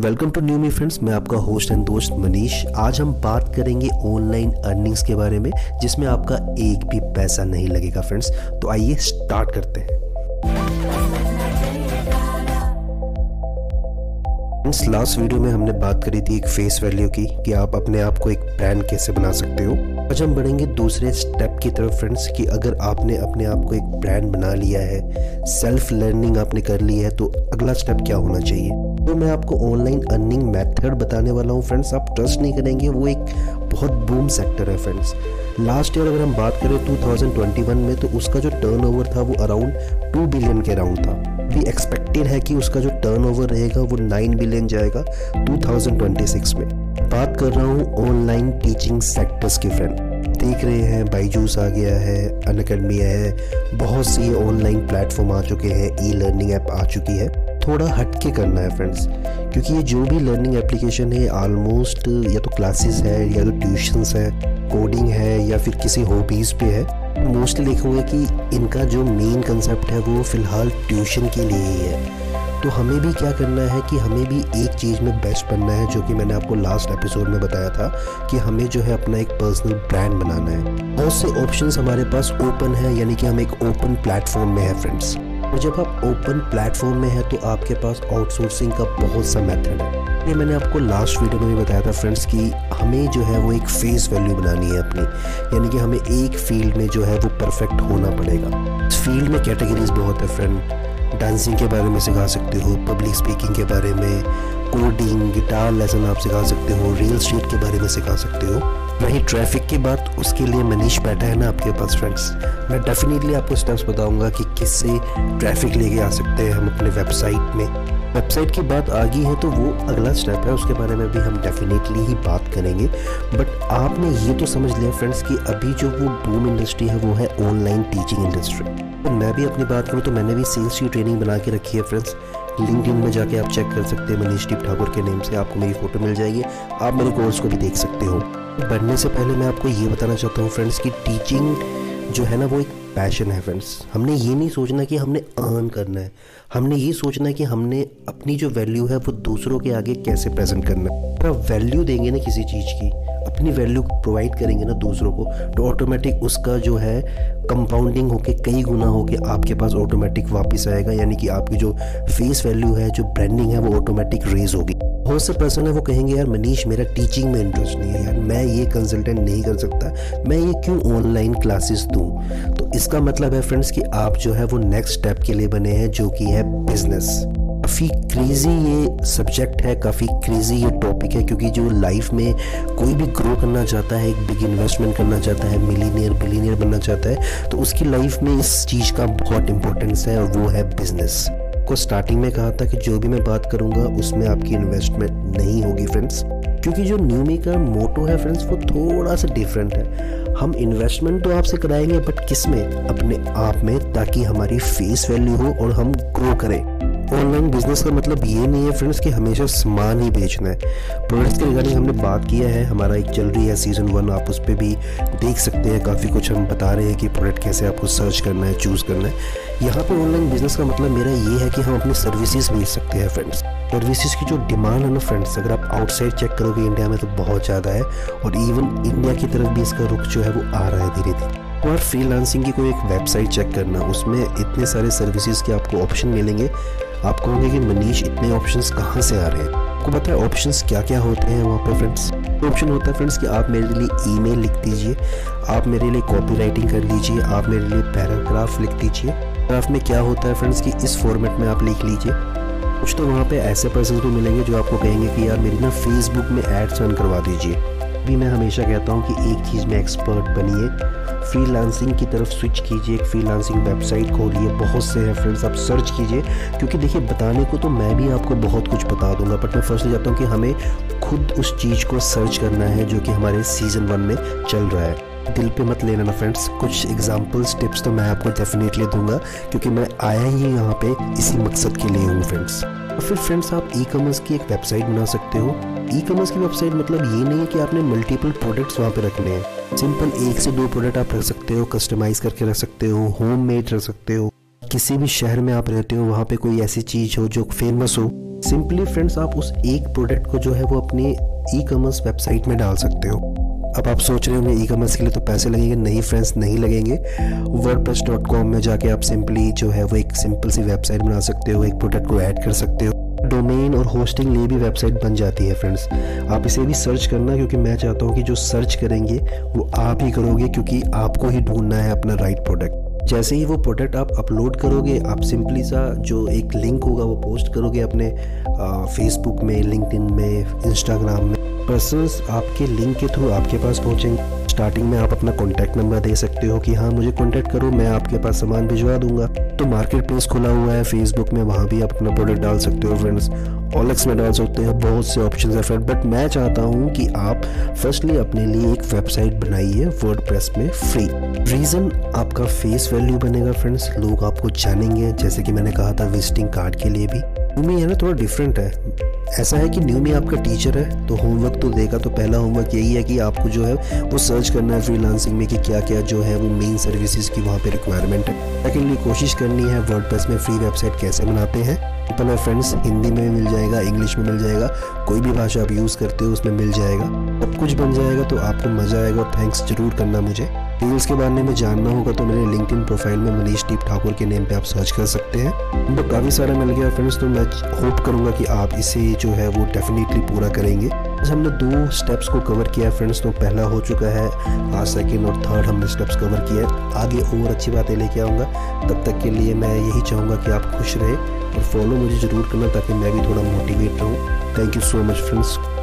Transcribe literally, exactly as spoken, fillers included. Welcome to new me friends, मैं आपका host and दोस्त मनीष। आज हम बात करेंगे ऑनलाइन अर्निंग्स के बारे में जिसमें आपका एक भी पैसा नहीं लगेगा फ्रेंड्स। तो आइए स्टार्ट करते हैं फ्रेंड्स। लास्ट वीडियो में हमने बात करी थी एक फेस वैल्यू की कि आप अपने आप को एक ब्रांड कैसे बना सकते हो। आज हम बढ़ेंगे दूसरे स्टेप की तरफ फ्रेंड्स कि अगर आपने अपने आप को एक ब्रांड बना लिया है, सेल्फ लर्निंग आपने कर ली है, तो अगला स्टेप क्या होना चाहिए। तो मैं आपको ऑनलाइन अर्निंग मेथड बताने वाला हूँ फ्रेंड्स, आप ट्रस्ट नहीं करेंगे, वो एक बहुत बूम सेक्टर है फ्रेंड्स। लास्ट ईयर अगर हम बात करें दो हज़ार इक्कीस में तो उसका जो टर्नओवर था वो अराउंड टू बिलियन के अराउंड था। अभी एक्सपेक्टेड है कि उसका जो टर्नओवर रहेगा वो नाइन बिलियन जाएगा दो हज़ार छब्बीस में। बात कर रहा हूँ ऑनलाइन टीचिंग सेक्टर्स की फ्रेंड। देख रहे हैं बायजूस आ गया है, अनअकैडमी है, बहुत सी ऑनलाइन प्लेटफॉर्म आ चुके हैं, ई लर्निंग ऐप आ चुकी है। थोड़ा हटके करना है फ्रेंड्स, क्योंकि ये जो भी लर्निंग एप्लीकेशन है ऑलमोस्ट या तो क्लासेस है या तो ट्यूशंस है, कोडिंग है या फिर किसी हॉबीज़ पे है। मोस्टली देखोगे कि इनका जो मेन कंसेप्ट है वो फ़िलहाल ट्यूशन के लिए ही है। तो हमें भी क्या करना है कि हमें भी एक चीज़ में बेस्ट बनना है, जो कि मैंने आपको लास्ट एपिसोड में बताया था कि हमें जो है अपना एक पर्सनल ब्रांड बनाना है। बहुत से ऑप्शंस हमारे पास ओपन है, यानी कि हम एक ओपन प्लेटफॉर्म में है फ्रेंड्स। और जब आप ओपन प्लेटफॉर्म में है तो आपके पास आउटसोर्सिंग का बहुत सा मेथड है। ये मैंने आपको लास्ट वीडियो में भी बताया था फ्रेंड्स कि हमें जो है वो एक फेस वैल्यू बनानी है अपनी, यानी कि हमें एक फील्ड में जो है वो परफेक्ट होना पड़ेगा। इस फील्ड में कैटेगरीज बहुत है फ्रेंड, डांसिंग के बारे में सिखा सकते हो, पब्लिक स्पीकिंग के बारे में, कोडिंग, गिटार लेसन आप सिखा सकते हो, रियल स्टेट के बारे में सिखा सकते हो। वहीं ट्रैफिक की बात, उसके लिए मनीष बैठा है ना आपके पास फ्रेंड्स। मैं डेफिनेटली आपको स्टेप्स बताऊंगा कि किससे ट्रैफिक लेके आ सकते हैं हम अपने वेबसाइट में। वेबसाइट की बात आ गई है तो वो अगला स्टेप है, उसके बारे में भी हम डेफिनेटली ही बात करेंगे। बट आपने ये तो समझ लिया फ्रेंड्स कि अभी जो वो बूम इंडस्ट्री है वो है ऑनलाइन टीचिंग इंडस्ट्री। तो मैं भी अपनी बात करूँ तो मैंने भी सेल्स की ट्रेनिंग बना के रखी है फ्रेंड्स। लिंक्डइन में जाके आप चेक कर सकते हैं, मनीष दीप ठाकुर के नेम से आपको मेरी फोटो मिल जाएगी, आप मेरे कोर्स को भी देख सकते हो। बढ़ने से पहले मैं आपको ये बताना चाहता हूँ फ्रेंड्स कि टीचिंग जो है ना वो एक पैशन है फ्रेंड्स। हमने ये नहीं सोचना कि हमने अर्न करना है, हमने ये सोचना कि हमने अपनी जो वैल्यू है वो दूसरों के आगे कैसे प्रेजेंट करना है। अगर आप वैल्यू देंगे ना किसी चीज़ की, अपनी वैल्यू प्रोवाइड करेंगे ना दूसरों को, तो ऑटोमेटिक उसका जो है कंपाउंडिंग होके कई गुना होके आपके पास ऑटोमेटिक वापस आएगा, यानी कि आपकी जो फेस वैल्यू है, जो ब्रांडिंग है, वो ऑटोमेटिक रेज होगी। बहुत से पर्सन है वो कहेंगे यार मनीष मेरा टीचिंग में इंटरेस्ट नहीं है, यार मैं ये कंसल्टेंट नहीं कर सकता, मैं ये क्यों ऑनलाइन क्लासेस दूँ। तो इसका मतलब है फ्रेंड्स कि आप जो है वो नेक्स्ट स्टेप के लिए बने हैं, जो कि है बिजनेस। काफ़ी क्रेजी ये सब्जेक्ट है, काफ़ी क्रेजी ये टॉपिक है, क्योंकि जो लाइफ में कोई भी ग्रो करना चाहता है, एक बिग इन्वेस्टमेंट करना चाहता है, मिलीनियर बिलीनियर बनना चाहता है, तो उसकी लाइफ में इस चीज़ का बहुत इंपॉर्टेंस है और वो है बिजनेस। को स्टार्टिंग में कहा था कि जो भी मैं बात करूँगा उसमें आपकी इन्वेस्टमेंट नहीं होगी फ्रेंड्स, क्योंकि जो न्यूमी का मोटो है फ्रेंड्स वो थोड़ा सा डिफरेंट है। हम इन्वेस्टमेंट तो आपसे कराएंगे बट किस में, अपने आप में, ताकि हमारी फेस वैल्यू हो और हम ग्रो करें। ऑनलाइन बिजनेस का मतलब ये नहीं है फ्रेंड्स कि हमेशा सामान ही बेचना है। प्रोडक्ट्स के रिगार्डिंग हमने बात किया है, हमारा एक चल रही है सीज़न वन, आप उस पर भी देख सकते हैं, काफ़ी कुछ हम बता रहे हैं कि प्रोडक्ट कैसे आपको सर्च करना है, चूज़ करना है। यहाँ पर ऑनलाइन बिजनेस का मतलब मेरा ये है कि हम अपनी सर्विसेज बेच सकते हैं फ्रेंड्स। सर्विसेज की जो डिमांड है ना फ्रेंड्स, अगर आप आउटसाइड चेक करोगे इंडिया में तो बहुत ज़्यादा है, और इवन इंडिया की तरफ भी इसका रुख जो है वो आ रहा है धीरे धीरे। और फ्रीलांसिंग की कोई एक वेबसाइट चेक करना, उसमें इतने सारे सर्विसेज के आपको ऑप्शन मिलेंगे। आप कहोगे कि मनीष इतने ऑप्शंस कहाँ से आ रहे हैं, आपको पता है ऑप्शंस क्या क्या होते हैं वहाँ पर फ्रेंड्स। ऑप्शन होता है फ्रेंड्स कि आप मेरे लिए ईमेल लिख दीजिए, आप मेरे लिए कॉपीराइटिंग कर लीजिए, आप मेरे लिए पैराग्राफ लिख दीजिए। पैराग्राफ में क्या होता है फ्रेंड्स कि इस फॉर्मेट में आप लिख लीजिए। कुछ तो वहाँ पे ऐसे पर्सन भी मिलेंगे जो आपको कहेंगे कि यार मेरी ना फेसबुक में एड्स रन करवा दीजिए। भी मैं हमेशा कहता हूँ कि एक चीज़ में एक्सपर्ट बनिए, फ्रीलांसिंग की तरफ स्विच कीजिए, एक फ्रीलांसिंग वेबसाइट खोलिए, बहुत से है फ्रेंड्स, आप सर्च कीजिए। क्योंकि देखिए बताने को तो मैं भी आपको बहुत कुछ बता दूंगा, बट मैं फर्स्ट चाहता हूँ कि हमें खुद उस चीज़ को सर्च करना है जो कि हमारे सीज़न वन में चल रहा है। दिल पे मत लेना ना फ्रेंड्स, कुछ एग्जाम्पल्स टिप्स तो मैं आपको डेफिनेटली दूंगा, क्योंकि मैं आया ही यहाँ पर इसी मकसद के लिए हूँ फ्रेंड्स। और फिर फ्रेंड्स आप ई कॉमर्स की एक वेबसाइट बना सकते हो। ई कॉमर्स की वेबसाइट मतलब ये नहीं है कि आपने मल्टीपल प्रोडक्ट्स वहाँ पे रखने हैं, सिंपल एक से दो प्रोडक्ट आप रख सकते हो, कस्टमाइज करके रख सकते हो, होम मेड रख सकते हो। किसी भी शहर में आप रहते हो वहाँ पे कोई ऐसी चीज़ हो जो फेमस हो, सिंपली फ्रेंड्स आप उस एक प्रोडक्ट को जो है वो अपनी ई कॉमर्स वेबसाइट में डाल सकते हो। अब आप सोच रहे होंगे ई कॉमर्स के लिए तो पैसे लगेंगे, नहीं फ्रेंड्स नहीं लगेंगे। वर्डप्रेस डॉट कॉम में जाके आप सिंपली जो है वो एक सिंपल सी वेबसाइट बना सकते हो, एक प्रोडक्ट को ऐड कर सकते हो, डोमेन और होस्टिंग लिए भी वेबसाइट बन जाती है। फ्रेंड्स आप इसे भी सर्च करना, क्योंकि मैं चाहता हूँ कि जो सर्च करेंगे वो आप ही करोगे, क्योंकि आपको ही ढूंढना है अपना राइट प्रोडक्ट। जैसे ही वो प्रोडक्ट आप अपलोड करोगे, आप सिंपली सा जो एक लिंक होगा वो पोस्ट करोगे अपने फेसबुक में, लिंक्डइन में, इंस्टाग्राम में। पर्सनस आपके लिंक के थ्रू आपके पास पहुँचेंगे। स्टार्टिंग में आप अपना कॉन्टैक्ट नंबर दे सकते हो कि हाँ मुझे कॉन्टैक्ट करो, मैं आपके पास सामान भिजवा दूंगा। तो मार्केट प्लेस खुला हुआ है फेसबुक में, वहाँ भी आप अपना प्रोडक्ट डाल सकते हो फ्रेंड्स, ऑलेक्स में डाल सकते हो, बहुत से ऑप्शंस है फ्रेंड। बट मैं चाहता हूँ कि आप फर्स्टली अपने लिए एक वेबसाइट बनाइए वर्डप्रेस में फ्री। रीज़न आपका फेस वैल्यू बनेगा फ्रेंड्स, लोग आपको जानेंगे। जैसे कि मैंने कहा था विजिटिंग कार्ड के लिए भी, न्यूमी है ना थोड़ा डिफरेंट है। ऐसा है कि न्यूमी आपका टीचर है तो होमवर्क तो देगा, तो पहला होमवर्क यही है कि आपको जो है वो सर्च करना है फ्रीलांसिंग में कि क्या क्या जो है वो मेन सर्विसेज की वहाँ पे रिक्वायरमेंट है। लेकिन कोशिश करनी है वर्डप्रेस में फ्री वेबसाइट कैसे बनाते हैं। अपना फ्रेंड्स हिंदी में भी मिल जाएगा, इंग्लिश में मिल जाएगा, कोई भी भाषा आप यूज़ करते हो उसमें मिल जाएगा, सब कुछ बन जाएगा। तो आपको मज़ा आएगा। थैंक्स जरूर करना मुझे। डील्स के बारे में जानना होगा तो मेरे लिंक्डइन प्रोफाइल में मनीष दीप ठाकुर के नेम पे आप सर्च कर सकते हैं। उनको काफ़ी सारा मिल गया फ्रेंड्स, तो मैं होप करूँगा कि आप इसे जो है वो डेफिनेटली पूरा करेंगे। हमने दो स्टेप्स को कवर किया फ्रेंड्स, तो पहला हो चुका है, आज सेकेंड और थर्ड हमने स्टेप्स कवर किए। आगे और अच्छी बातें लेके आऊँगा, तब तक के लिए मैं यही चाहूँगा कि आप खुश रहे और फॉलो मुझे ज़रूर करना ताकि मैं भी थोड़ा मोटिवेट रहूँ। Thank you so much friends.